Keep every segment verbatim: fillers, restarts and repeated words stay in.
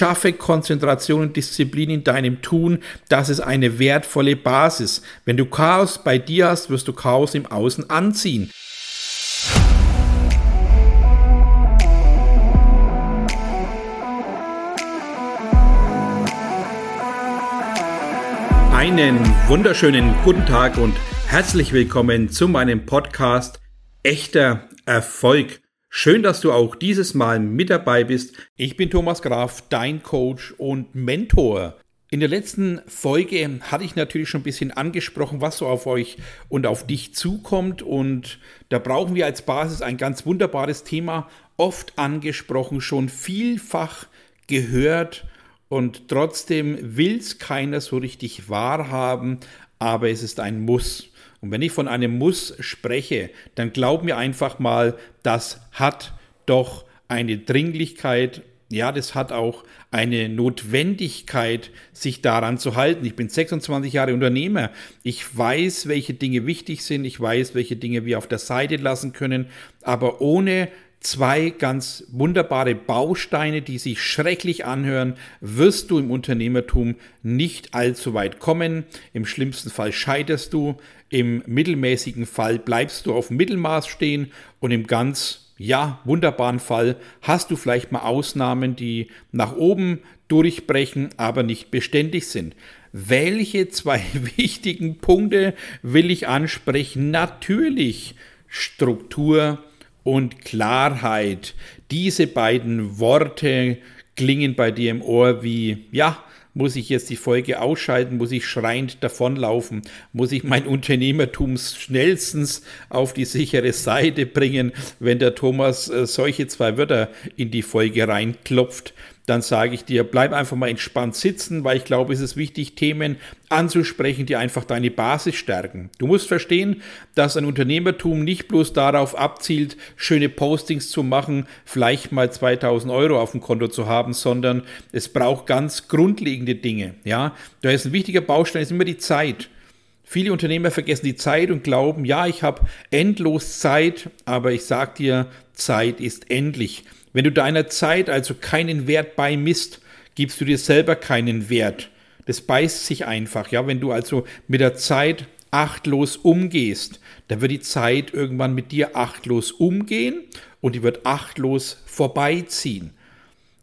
Schaffe Konzentration und Disziplin in deinem Tun, das ist eine wertvolle Basis. Wenn du Chaos bei dir hast, wirst du Chaos im Außen anziehen. Einen wunderschönen guten Tag und herzlich willkommen zu meinem Podcast Echter Erfolg. Schön, dass du auch dieses Mal mit dabei bist. Ich bin Thomas Graf, dein Coach und Mentor. In der letzten Folge hatte ich natürlich schon ein bisschen angesprochen, was so auf euch und auf dich zukommt. Und da brauchen wir als Basis ein ganz wunderbares Thema, oft angesprochen, schon vielfach gehört und trotzdem will es keiner so richtig wahrhaben, aber es ist ein Muss. Und wenn ich von einem Muss spreche, dann glaub mir einfach mal, das hat doch eine Dringlichkeit, ja, das hat auch eine Notwendigkeit, sich daran zu halten. Ich bin sechsundzwanzig Jahre Unternehmer. Ich weiß, welche Dinge wichtig sind. Ich weiß, welche Dinge wir auf der Seite lassen können. Aber ohne zwei ganz wunderbare Bausteine, die sich schrecklich anhören, wirst du im Unternehmertum nicht allzu weit kommen. Im schlimmsten Fall scheiterst du, im mittelmäßigen Fall bleibst du auf dem Mittelmaß stehen und im ganz, ja, wunderbaren Fall hast du vielleicht mal Ausnahmen, die nach oben durchbrechen, aber nicht beständig sind. Welche zwei wichtigen Punkte will ich ansprechen? Natürlich Struktur und Klarheit. Diese beiden Worte klingen bei dir im Ohr wie, ja, muss ich jetzt die Folge ausschalten, muss ich schreiend davonlaufen, muss ich mein Unternehmertum schnellstens auf die sichere Seite bringen. Wenn der Thomas äh, solche zwei Wörter in die Folge reinklopft, dann sage ich dir, bleib einfach mal entspannt sitzen, weil ich glaube, es ist wichtig, Themen anzusprechen, die einfach deine Basis stärken. Du musst verstehen, dass ein Unternehmertum nicht bloß darauf abzielt, schöne Postings zu machen, vielleicht mal zweitausend Euro auf dem Konto zu haben, sondern es braucht ganz grundlegende Dinge. Ja, da ist ein wichtiger Baustein, ist immer die Zeit. Viele Unternehmer vergessen die Zeit und glauben, ja, ich habe endlos Zeit, aber ich sage dir, Zeit ist endlich. Wenn du deiner Zeit also keinen Wert beimisst, gibst du dir selber keinen Wert. Das beißt sich einfach. Ja, wenn du also mit der Zeit achtlos umgehst, dann wird die Zeit irgendwann mit dir achtlos umgehen und die wird achtlos vorbeiziehen.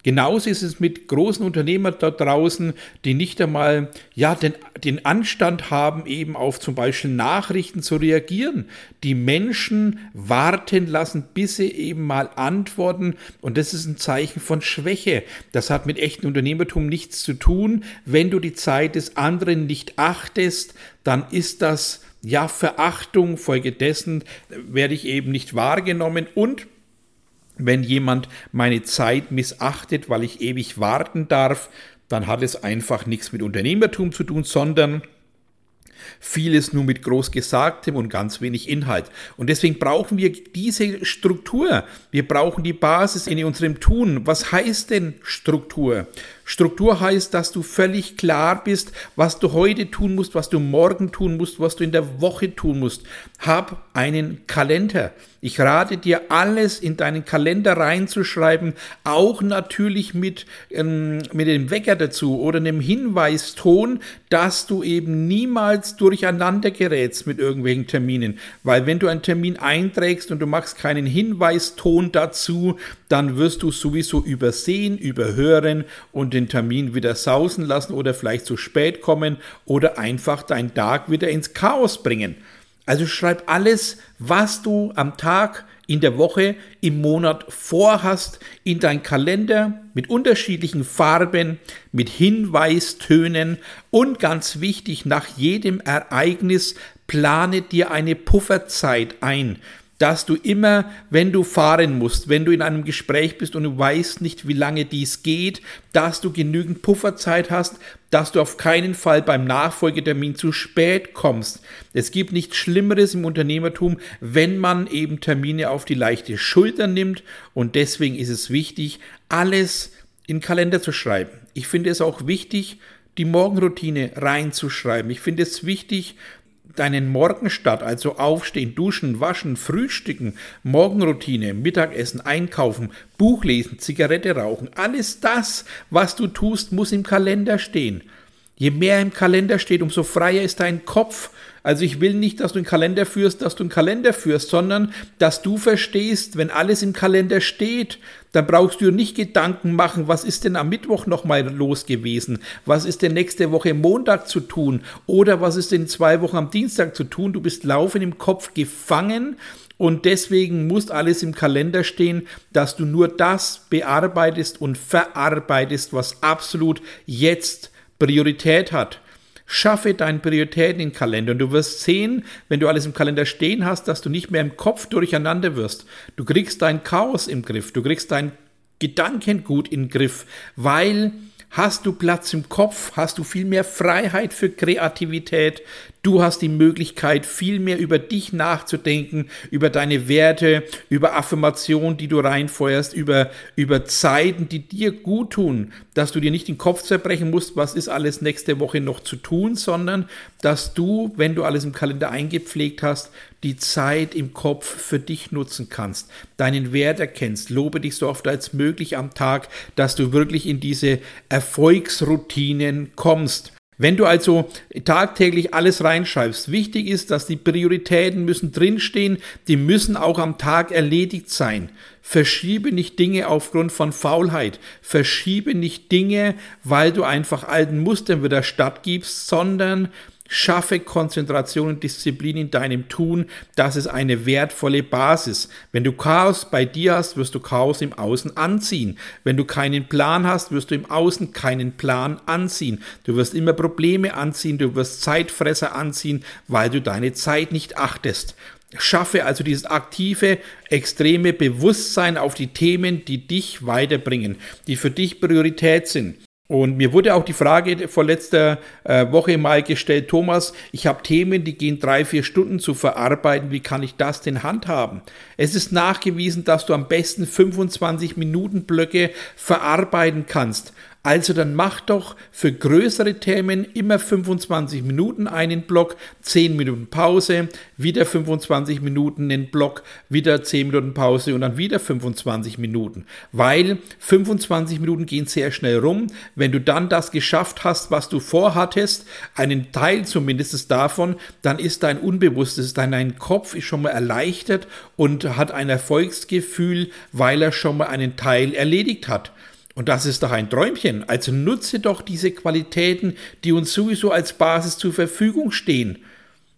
Genauso ist es mit großen Unternehmern da draußen, die nicht einmal ja, den, den Anstand haben, eben auf zum Beispiel Nachrichten zu reagieren, die Menschen warten lassen, bis sie eben mal antworten. Und das ist ein Zeichen von Schwäche. Das hat mit echtem Unternehmertum nichts zu tun. Wenn du die Zeit des anderen nicht achtest, dann ist das ja Verachtung. Folgedessen werde ich eben nicht wahrgenommen. Und wenn jemand meine Zeit missachtet, weil ich ewig warten darf, dann hat es einfach nichts mit Unternehmertum zu tun, sondern vieles nur mit Großgesagtem und ganz wenig Inhalt. Und deswegen brauchen wir diese Struktur. Wir brauchen die Basis in unserem Tun. Was heißt denn Struktur? Struktur heißt, dass du völlig klar bist, was du heute tun musst, was du morgen tun musst, was du in der Woche tun musst. Hab einen Kalender. Ich rate dir, alles in deinen Kalender reinzuschreiben, auch natürlich mit, ähm, mit dem Wecker dazu oder einem Hinweiston, dass du eben niemals durcheinander gerätst mit irgendwelchen Terminen. Weil wenn du einen Termin einträgst und du machst keinen Hinweiston dazu, dann wirst du sowieso übersehen, überhören und den Termin wieder sausen lassen oder vielleicht zu spät kommen oder einfach deinen Tag wieder ins Chaos bringen. Also schreib alles, was du am Tag, in der Woche, im Monat vorhast, in deinen Kalender mit unterschiedlichen Farben, mit Hinweistönen und ganz wichtig, nach jedem Ereignis plane dir eine Pufferzeit ein, dass du immer, wenn du fahren musst, wenn du in einem Gespräch bist und du weißt nicht, wie lange dies geht, dass du genügend Pufferzeit hast, dass du auf keinen Fall beim Nachfolgetermin zu spät kommst. Es gibt nichts Schlimmeres im Unternehmertum, wenn man eben Termine auf die leichte Schulter nimmt und deswegen ist es wichtig, alles in den Kalender zu schreiben. Ich finde es auch wichtig, die Morgenroutine reinzuschreiben. Ich finde es wichtig, deinen Morgenstart, also aufstehen, duschen, waschen, frühstücken, Morgenroutine, Mittagessen, einkaufen, Buch lesen, Zigarette rauchen, alles das, was du tust, muss im Kalender stehen. Je mehr im Kalender steht, umso freier ist dein Kopf. Also ich will nicht, dass du einen Kalender führst, dass du einen Kalender führst, sondern dass du verstehst, wenn alles im Kalender steht, dann brauchst du nicht Gedanken machen, was ist denn am Mittwoch nochmal los gewesen, was ist denn nächste Woche Montag zu tun oder was ist denn in zwei Wochen am Dienstag zu tun. Du bist laufend im Kopf gefangen und deswegen muss alles im Kalender stehen, dass du nur das bearbeitest und verarbeitest, was absolut jetzt Priorität hat. Schaffe deine Prioritäten in den Kalender und du wirst sehen, wenn du alles im Kalender stehen hast, dass du nicht mehr im Kopf durcheinander wirst. Du kriegst dein Chaos im Griff, du kriegst dein Gedankengut in den Griff, weil hast du Platz im Kopf, hast du viel mehr Freiheit für Kreativität, du hast die Möglichkeit, viel mehr über dich nachzudenken, über deine Werte, über Affirmationen, die du reinfeuerst, über, über Zeiten, die dir gut tun, dass du dir nicht den Kopf zerbrechen musst, was ist alles nächste Woche noch zu tun, sondern dass du, wenn du alles im Kalender eingepflegt hast, die Zeit im Kopf für dich nutzen kannst, deinen Wert erkennst, lobe dich so oft als möglich am Tag, dass du wirklich in diese Erfolgsroutinen kommst. Wenn du also tagtäglich alles reinschreibst, wichtig ist, dass die Prioritäten müssen drinstehen, die müssen auch am Tag erledigt sein. Verschiebe nicht Dinge aufgrund von Faulheit, verschiebe nicht Dinge, weil du einfach alten Mustern wieder stattgibst, sondern schaffe Konzentration und Disziplin in deinem Tun, das ist eine wertvolle Basis. Wenn du Chaos bei dir hast, wirst du Chaos im Außen anziehen. Wenn du keinen Plan hast, wirst du im Außen keinen Plan anziehen. Du wirst immer Probleme anziehen, du wirst Zeitfresser anziehen, weil du deine Zeit nicht achtest. Schaffe also dieses aktive, extreme Bewusstsein auf die Themen, die dich weiterbringen, die für dich Priorität sind. Und mir wurde auch die Frage vor letzter äh, Woche mal gestellt, Thomas, ich habe Themen, die gehen drei, vier Stunden zu verarbeiten, wie kann ich das denn handhaben? Es ist nachgewiesen, dass du am besten fünfundzwanzig Minuten Blöcke verarbeiten kannst. Also dann mach doch für größere Themen immer fünfundzwanzig Minuten einen Block, zehn Minuten Pause, wieder fünfundzwanzig Minuten einen Block, wieder zehn Minuten Pause und dann wieder fünfundzwanzig Minuten. Weil fünfundzwanzig Minuten gehen sehr schnell rum. Wenn du dann das geschafft hast, was du vorhattest, einen Teil zumindest davon, dann ist dein Unbewusstes, dein Kopf ist schon mal erleichtert und hat ein Erfolgsgefühl, weil er schon mal einen Teil erledigt hat. Und das ist doch ein Träumchen. Also nutze doch diese Qualitäten, die uns sowieso als Basis zur Verfügung stehen.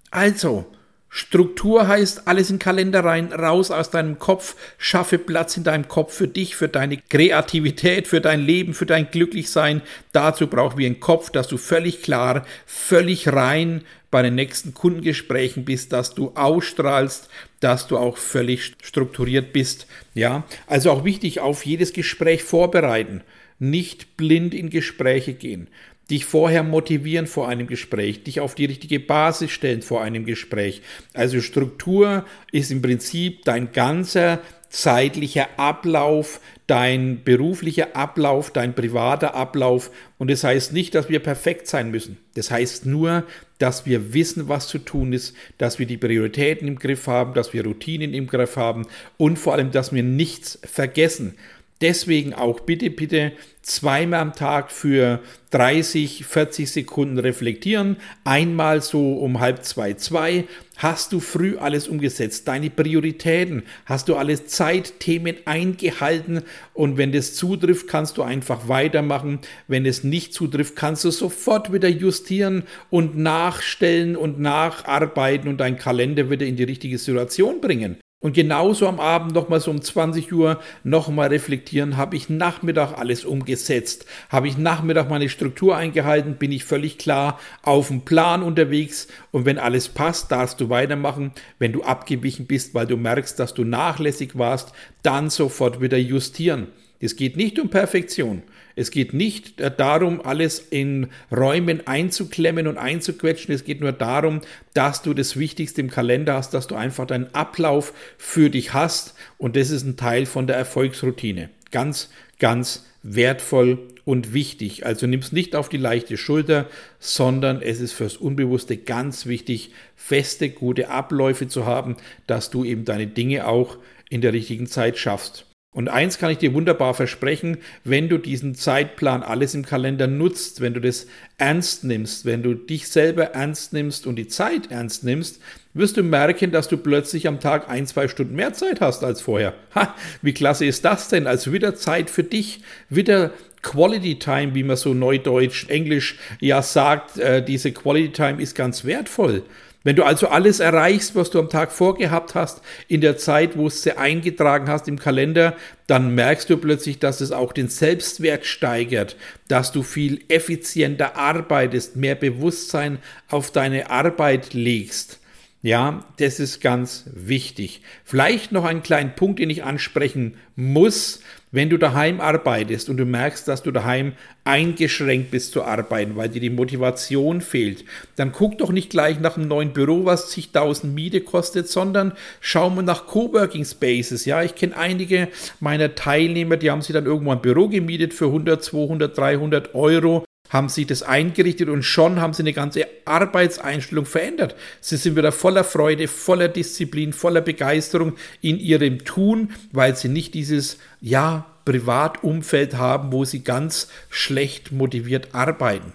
Also, Struktur heißt, alles in den Kalender rein, raus aus deinem Kopf, schaffe Platz in deinem Kopf für dich, für deine Kreativität, für dein Leben, für dein Glücklichsein. Dazu brauchen wir einen Kopf, dass du völlig klar, völlig rein bei den nächsten Kundengesprächen bist, dass du ausstrahlst, dass du auch völlig strukturiert bist. Ja, also auch wichtig, auf jedes Gespräch vorbereiten, nicht blind in Gespräche gehen, dich vorher motivieren vor einem Gespräch, dich auf die richtige Basis stellen vor einem Gespräch. Also Struktur ist im Prinzip dein ganzer zeitlicher Ablauf, dein beruflicher Ablauf, dein privater Ablauf. Und das heißt nicht, dass wir perfekt sein müssen. Das heißt nur, dass wir wissen, was zu tun ist, dass wir die Prioritäten im Griff haben, dass wir Routinen im Griff haben und vor allem, dass wir nichts vergessen. Deswegen auch bitte, bitte zweimal am Tag für dreißig, vierzig Sekunden reflektieren. Einmal so um halb zwei, zwei. Hast du früh alles umgesetzt? Deine Prioritäten? Hast du alle Zeitthemen eingehalten? Und wenn das zutrifft, kannst du einfach weitermachen. Wenn es nicht zutrifft, kannst du sofort wieder justieren und nachstellen und nacharbeiten und deinen Kalender wieder in die richtige Situation bringen. Und genauso am Abend nochmal so um zwanzig Uhr nochmal reflektieren, habe ich Nachmittag alles umgesetzt, habe ich Nachmittag meine Struktur eingehalten, bin ich völlig klar auf dem Plan unterwegs und wenn alles passt, darfst du weitermachen. Wenn du abgewichen bist, weil du merkst, dass du nachlässig warst, dann sofort wieder justieren. Es geht nicht um Perfektion. Es geht nicht darum, alles in Räumen einzuklemmen und einzuquetschen. Es geht nur darum, dass du das Wichtigste im Kalender hast, dass du einfach deinen Ablauf für dich hast. Und das ist ein Teil von der Erfolgsroutine. Ganz, ganz wertvoll und wichtig. Also nimm es nicht auf die leichte Schulter, sondern es ist fürs Unbewusste ganz wichtig, feste, gute Abläufe zu haben, dass du eben deine Dinge auch in der richtigen Zeit schaffst. Und eins kann ich dir wunderbar versprechen, wenn du diesen Zeitplan alles im Kalender nutzt, wenn du das ernst nimmst, wenn du dich selber ernst nimmst und die Zeit ernst nimmst, wirst du merken, dass du plötzlich am Tag ein, zwei Stunden mehr Zeit hast als vorher. Ha, wie klasse ist das denn? Also wieder Zeit für dich, wieder Quality Time, wie man so neudeutsch, englisch ja sagt, äh, diese Quality Time ist ganz wertvoll. Wenn du also alles erreichst, was du am Tag vorgehabt hast, in der Zeit, wo es sie eingetragen hast im Kalender, dann merkst du plötzlich, dass es auch den Selbstwert steigert, dass du viel effizienter arbeitest, mehr Bewusstsein auf deine Arbeit legst. Ja, das ist ganz wichtig. Vielleicht noch einen kleinen Punkt, den ich ansprechen muss. Wenn du daheim arbeitest und du merkst, dass du daheim eingeschränkt bist zu arbeiten, weil dir die Motivation fehlt, dann guck doch nicht gleich nach einem neuen Büro, was zigtausend Miete kostet, sondern schau mal nach Coworking Spaces. Ja, ich kenne einige meiner Teilnehmer, die haben sich dann irgendwo ein Büro gemietet für hundert, zweihundert, dreihundert Euro. Haben sie das eingerichtet und schon haben sie eine ganze Arbeitseinstellung verändert. Sie sind wieder voller Freude, voller Disziplin, voller Begeisterung in ihrem Tun, weil sie nicht dieses, ja, Privatumfeld haben, wo sie ganz schlecht motiviert arbeiten.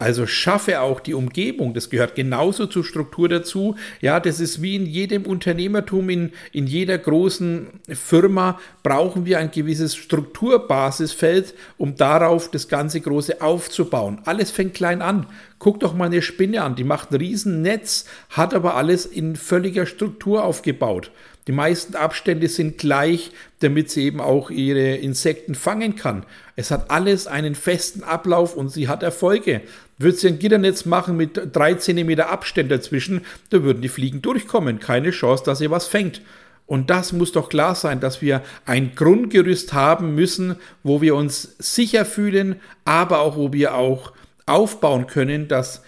Also schaffe auch die Umgebung, das gehört genauso zur Struktur dazu. Ja, das ist wie in jedem Unternehmertum, in, in jeder großen Firma brauchen wir ein gewisses Strukturbasisfeld, um darauf das ganze Große aufzubauen. Alles fängt klein an. Guck doch mal eine Spinne an, die macht ein Riesennetz, hat aber alles in völliger Struktur aufgebaut. Die meisten Abstände sind gleich, damit sie eben auch ihre Insekten fangen kann. Es hat alles einen festen Ablauf und sie hat Erfolge. Würde sie ein Gitternetz machen mit drei Zentimeter Abstand dazwischen, da würden die Fliegen durchkommen. Keine Chance, dass ihr was fängt. Und das muss doch klar sein, dass wir ein Grundgerüst haben müssen, wo wir uns sicher fühlen, aber auch wo wir auch aufbauen können, dass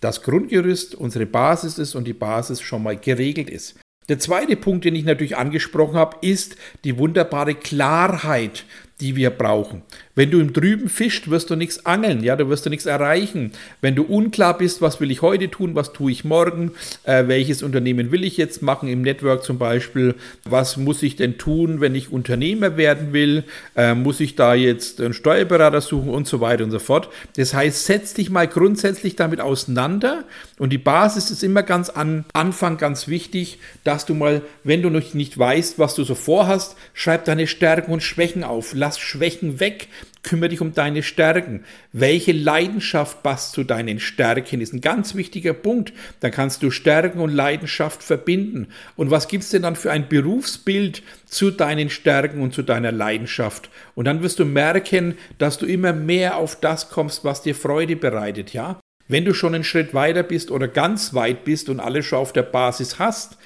das Grundgerüst unsere Basis ist und die Basis schon mal geregelt ist. Der zweite Punkt, den ich natürlich angesprochen habe, ist die wunderbare Klarheit, die wir brauchen. Wenn du im Trüben fischst, wirst du nichts angeln, ja, da wirst du nichts erreichen. Wenn du unklar bist, was will ich heute tun, was tue ich morgen, äh, welches Unternehmen will ich jetzt machen, im Network zum Beispiel, was muss ich denn tun, wenn ich Unternehmer werden will, äh, muss ich da jetzt einen Steuerberater suchen und so weiter und so fort. Das heißt, setz dich mal grundsätzlich damit auseinander und die Basis ist immer ganz am Anfang ganz wichtig, dass du mal, wenn du noch nicht weißt, was du so vorhast, schreib deine Stärken und Schwächen auf, lass Schwächen weg, kümmere dich um deine Stärken. Welche Leidenschaft passt zu deinen Stärken? Ist ein ganz wichtiger Punkt. Dann kannst du Stärken und Leidenschaft verbinden. Und was gibt es denn dann für ein Berufsbild zu deinen Stärken und zu deiner Leidenschaft? Und dann wirst du merken, dass du immer mehr auf das kommst, was dir Freude bereitet, ja? Wenn du schon einen Schritt weiter bist oder ganz weit bist und alles schon auf der Basis hast,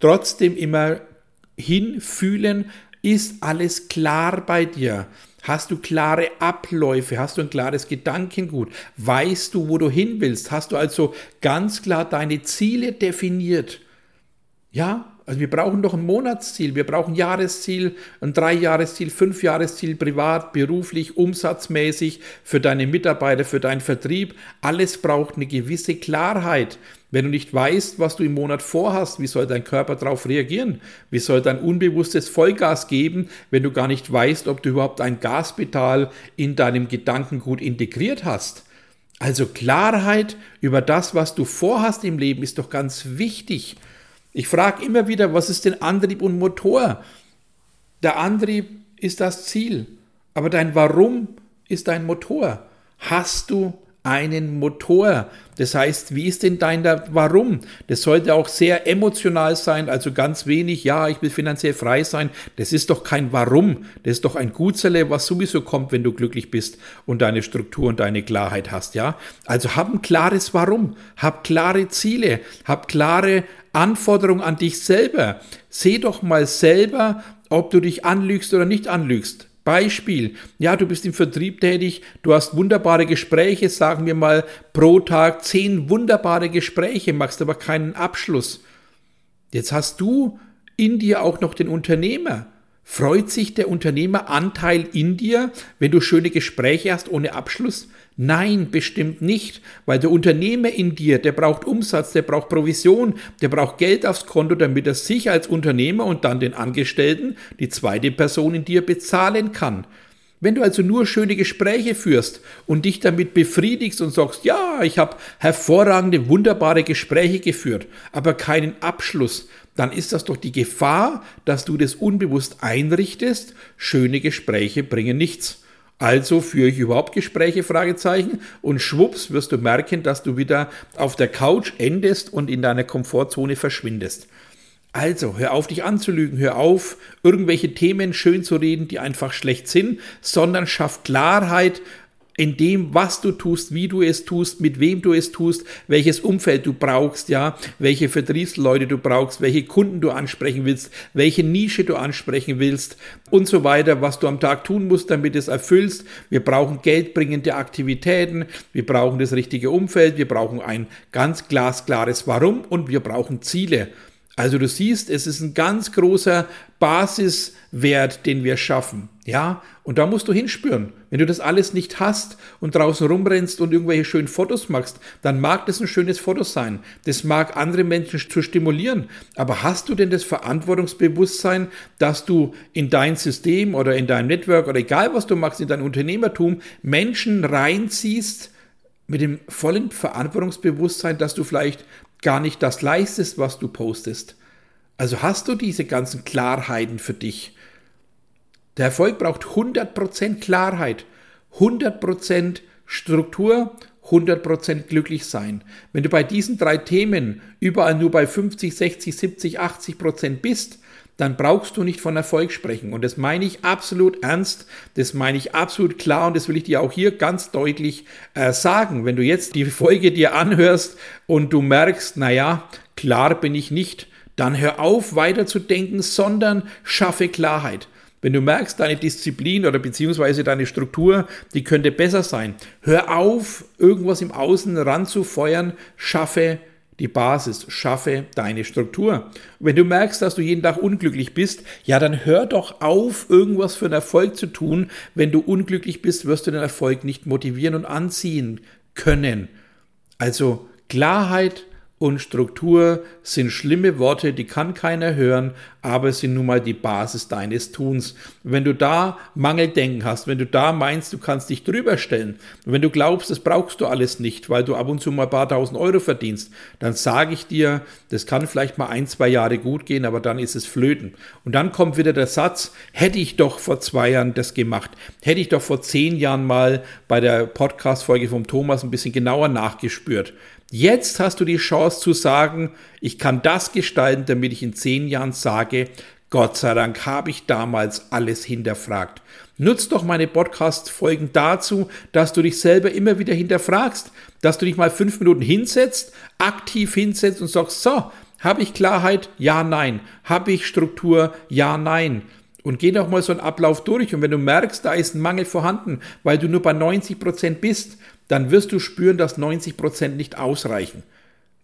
trotzdem immer hinfühlen, ist alles klar bei dir? Hast du klare Abläufe? Hast du ein klares Gedankengut? Weißt du, wo du hin willst? Hast du also ganz klar deine Ziele definiert? Ja, also wir brauchen doch ein Monatsziel, wir brauchen ein Jahresziel, ein Dreijahresziel, Fünfjahresziel, privat, beruflich, umsatzmäßig, für deine Mitarbeiter, für deinen Vertrieb. Alles braucht eine gewisse Klarheit. Wenn du nicht weißt, was du im Monat vorhast, wie soll dein Körper darauf reagieren? Wie soll dein unbewusstes Vollgas geben, wenn du gar nicht weißt, ob du überhaupt ein Gaspedal in deinem Gedankengut integriert hast? Also Klarheit über das, was du vorhast im Leben, ist doch ganz wichtig. Ich frage immer wieder, was ist denn Antrieb und Motor? Der Antrieb ist das Ziel, aber dein Warum ist dein Motor. Hast du einen Motor? Das heißt, wie ist denn dein Warum? Das sollte auch sehr emotional sein, also ganz wenig, ja, ich will finanziell frei sein. Das ist doch kein Warum, das ist doch ein Gutzerle, was sowieso kommt, wenn du glücklich bist und deine Struktur und deine Klarheit hast, ja. Also hab ein klares Warum, hab klare Ziele, hab klare Anforderungen an dich selber. Seh doch mal selber, ob du dich anlügst oder nicht anlügst. Beispiel, ja, du bist im Vertrieb tätig, du hast wunderbare Gespräche, sagen wir mal pro Tag zehn wunderbare Gespräche, machst aber keinen Abschluss. Jetzt hast du in dir auch noch den Unternehmer. Freut sich der Unternehmeranteil in dir, wenn du schöne Gespräche hast ohne Abschluss? Nein, bestimmt nicht, weil der Unternehmer in dir, der braucht Umsatz, der braucht Provision, der braucht Geld aufs Konto, damit er sich als Unternehmer und dann den Angestellten, die zweite Person in dir, bezahlen kann. Wenn du also nur schöne Gespräche führst und dich damit befriedigst und sagst, ja, ich habe hervorragende, wunderbare Gespräche geführt, aber keinen Abschluss, dann ist das doch die Gefahr, dass du das unbewusst einrichtest. Schöne Gespräche bringen nichts. Also führe ich überhaupt Gespräche? Fragezeichen. Und schwupps wirst du merken, dass du wieder auf der Couch endest und in deiner Komfortzone verschwindest. Also, hör auf, dich anzulügen, hör auf, irgendwelche Themen schön zu reden, die einfach schlecht sind, sondern schaff Klarheit in dem, was du tust, wie du es tust, mit wem du es tust, welches Umfeld du brauchst, ja, welche Vertriebsleute du brauchst, welche Kunden du ansprechen willst, welche Nische du ansprechen willst und so weiter, was du am Tag tun musst, damit es erfüllst. Wir brauchen geldbringende Aktivitäten, wir brauchen das richtige Umfeld, wir brauchen ein ganz glasklares Warum und wir brauchen Ziele. Also du siehst, es ist ein ganz großer Basiswert, den wir schaffen, ja, und da musst du hinspüren. Wenn du das alles nicht hast und draußen rumrennst und irgendwelche schönen Fotos machst, dann mag das ein schönes Foto sein, das mag andere Menschen zu stimulieren, aber hast du denn das Verantwortungsbewusstsein, dass du in dein System oder in deinem Network oder egal was du machst, in dein Unternehmertum Menschen reinziehst mit dem vollen Verantwortungsbewusstsein, dass du vielleicht gar nicht das leistest, was du postest? Also hast du diese ganzen Klarheiten für dich? Der Erfolg braucht hundert Prozent Klarheit, hundert Prozent Struktur, hundert Prozent glücklich sein. Wenn du bei diesen drei Themen überall nur bei fünfzig, sechzig, siebzig, achtzig Prozent bist, dann brauchst du nicht von Erfolg sprechen. Und das meine ich absolut ernst, das meine ich absolut klar und das will ich dir auch hier ganz deutlich äh, sagen. Wenn du jetzt die Folge dir anhörst und du merkst, naja, klar bin ich nicht, dann hör auf, weiter zu denken, sondern schaffe Klarheit. Wenn du merkst, deine Disziplin oder beziehungsweise deine Struktur, die könnte besser sein, hör auf, irgendwas im Außen ranzufeuern, schaffe die Basis, schaffe deine Struktur. Und wenn du merkst, dass du jeden Tag unglücklich bist, ja, dann hör doch auf, irgendwas für einen Erfolg zu tun. Wenn du unglücklich bist, wirst du den Erfolg nicht motivieren und anziehen können. Also Klarheit und Struktur sind schlimme Worte, die kann keiner hören, aber es sind nun mal die Basis deines Tuns. Wenn du da Mangeldenken hast, wenn du da meinst, du kannst dich drüber stellen, wenn du glaubst, das brauchst du alles nicht, weil du ab und zu mal ein paar tausend Euro verdienst, dann sage ich dir, das kann vielleicht mal ein, zwei Jahre gut gehen, aber dann ist es flöten. Und dann kommt wieder der Satz, hätte ich doch vor zwei Jahren das gemacht, hätte ich doch vor zehn Jahren mal bei der Podcast-Folge vom Thomas ein bisschen genauer nachgespürt. Jetzt hast du die Chance zu sagen, ich kann das gestalten, damit ich in zehn Jahren sage, Gott sei Dank habe ich damals alles hinterfragt. Nutz doch meine Podcast-Folgen dazu, dass du dich selber immer wieder hinterfragst, dass du dich mal fünf Minuten hinsetzt, aktiv hinsetzt und sagst, so, habe ich Klarheit? Ja, nein. Habe ich Struktur? Ja, nein. Und geh doch mal so einen Ablauf durch und wenn du merkst, da ist ein Mangel vorhanden, weil du nur bei neunzig Prozent bist, dann wirst du spüren, dass neunzig Prozent nicht ausreichen.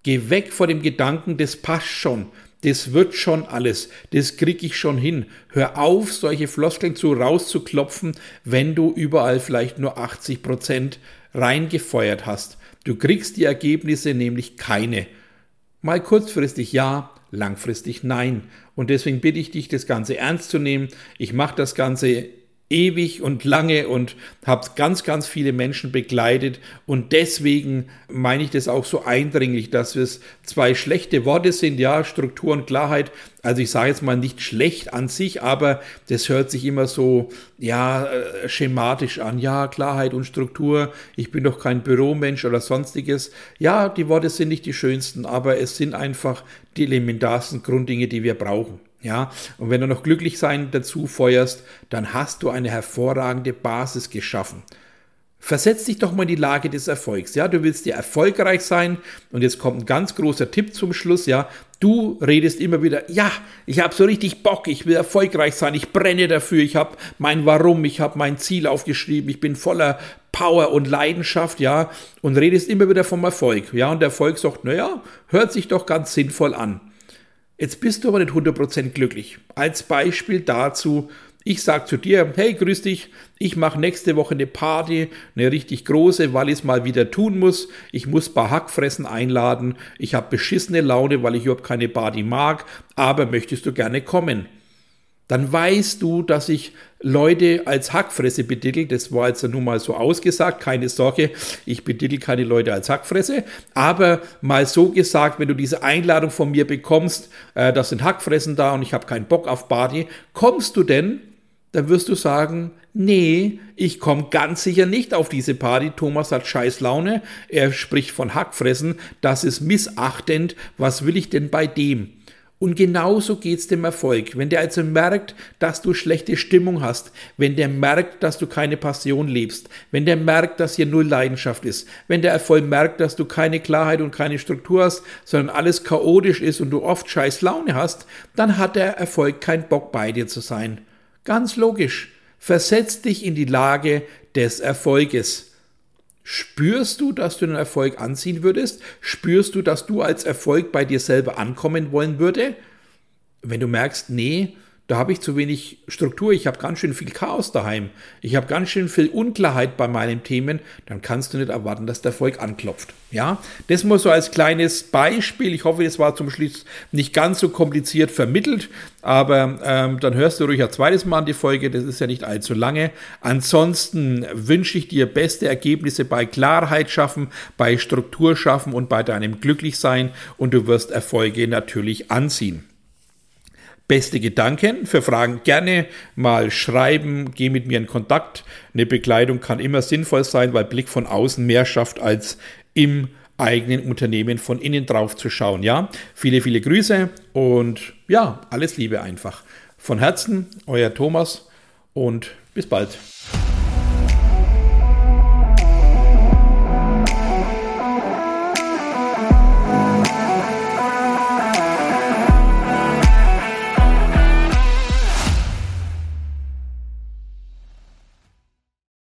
Geh weg von dem Gedanken, das passt schon, das wird schon alles, das kriege ich schon hin. Hör auf, solche Floskeln zu rauszuklopfen, wenn du überall vielleicht nur achtzig Prozent reingefeuert hast. Du kriegst die Ergebnisse nämlich keine. Mal kurzfristig ja, langfristig nein. Und deswegen bitte ich dich, das Ganze ernst zu nehmen. Ich mache das Ganze ewig und lange und habe ganz, ganz viele Menschen begleitet und deswegen meine ich das auch so eindringlich, dass es zwei schlechte Worte sind, ja, Struktur und Klarheit, also ich sage jetzt mal nicht schlecht an sich, aber das hört sich immer so, ja, schematisch an, ja, Klarheit und Struktur, ich bin doch kein Büromensch oder sonstiges, ja, die Worte sind nicht die schönsten, aber es sind einfach die elementarsten Grunddinge, die wir brauchen. Ja, und wenn du noch glücklich sein dazu feuerst, dann hast du eine hervorragende Basis geschaffen. Versetz dich doch mal in die Lage des Erfolgs. Ja, du willst dir erfolgreich sein und jetzt kommt ein ganz großer Tipp zum Schluss. Ja, du redest immer wieder, ja, ich habe so richtig Bock, ich will erfolgreich sein, ich brenne dafür, ich habe mein Warum, ich habe mein Ziel aufgeschrieben, ich bin voller Power und Leidenschaft, ja, und redest immer wieder vom Erfolg. Ja, und der Erfolg sagt, naja, hört sich doch ganz sinnvoll an. Jetzt bist du aber nicht hundert Prozent glücklich. Als Beispiel dazu, ich sage zu dir, hey, grüß dich, ich mache nächste Woche eine Party, eine richtig große, weil ich es mal wieder tun muss. Ich muss ein paar Hackfressen einladen, ich habe beschissene Laune, weil ich überhaupt keine Party mag, aber möchtest du gerne kommen? Dann weißt du, dass ich Leute als Hackfresse betitel, das war jetzt nun mal so ausgesagt, keine Sorge, ich betitel keine Leute als Hackfresse, aber mal so gesagt, wenn du diese Einladung von mir bekommst, äh, das sind Hackfressen da und ich habe keinen Bock auf Party, kommst du denn? Dann wirst du sagen, nee, ich komme ganz sicher nicht auf diese Party, Thomas hat scheiß Laune, er spricht von Hackfressen, das ist missachtend, was will ich denn bei dem? Und genauso geht's dem Erfolg. Wenn der also merkt, dass du schlechte Stimmung hast, wenn der merkt, dass du keine Passion lebst, wenn der merkt, dass hier null Leidenschaft ist, wenn der Erfolg merkt, dass du keine Klarheit und keine Struktur hast, sondern alles chaotisch ist und du oft scheiß Laune hast, dann hat der Erfolg keinen Bock, bei dir zu sein. Ganz logisch. Versetz dich in die Lage des Erfolges. Spürst du, dass du den Erfolg anziehen würdest? Spürst du, dass du als Erfolg bei dir selber ankommen wollen würde? Wenn du merkst, nee, da habe ich zu wenig Struktur, ich habe ganz schön viel Chaos daheim, ich habe ganz schön viel Unklarheit bei meinen Themen, dann kannst du nicht erwarten, dass der Erfolg anklopft. Ja, das mal so als kleines Beispiel. Ich hoffe, das war zum Schluss nicht ganz so kompliziert vermittelt, aber ähm, dann hörst du ruhig ein zweites Mal an die Folge, das ist ja nicht allzu lange. Ansonsten wünsche ich dir beste Ergebnisse bei Klarheit schaffen, bei Struktur schaffen und bei deinem Glücklichsein, und du wirst Erfolge natürlich anziehen. Beste Gedanken, für Fragen gerne mal schreiben, geh mit mir in Kontakt. Eine Begleitung kann immer sinnvoll sein, weil Blick von außen mehr schafft, als im eigenen Unternehmen von innen drauf zu schauen. Ja? Viele, viele Grüße und ja, alles Liebe einfach. Von Herzen, euer Thomas und bis bald.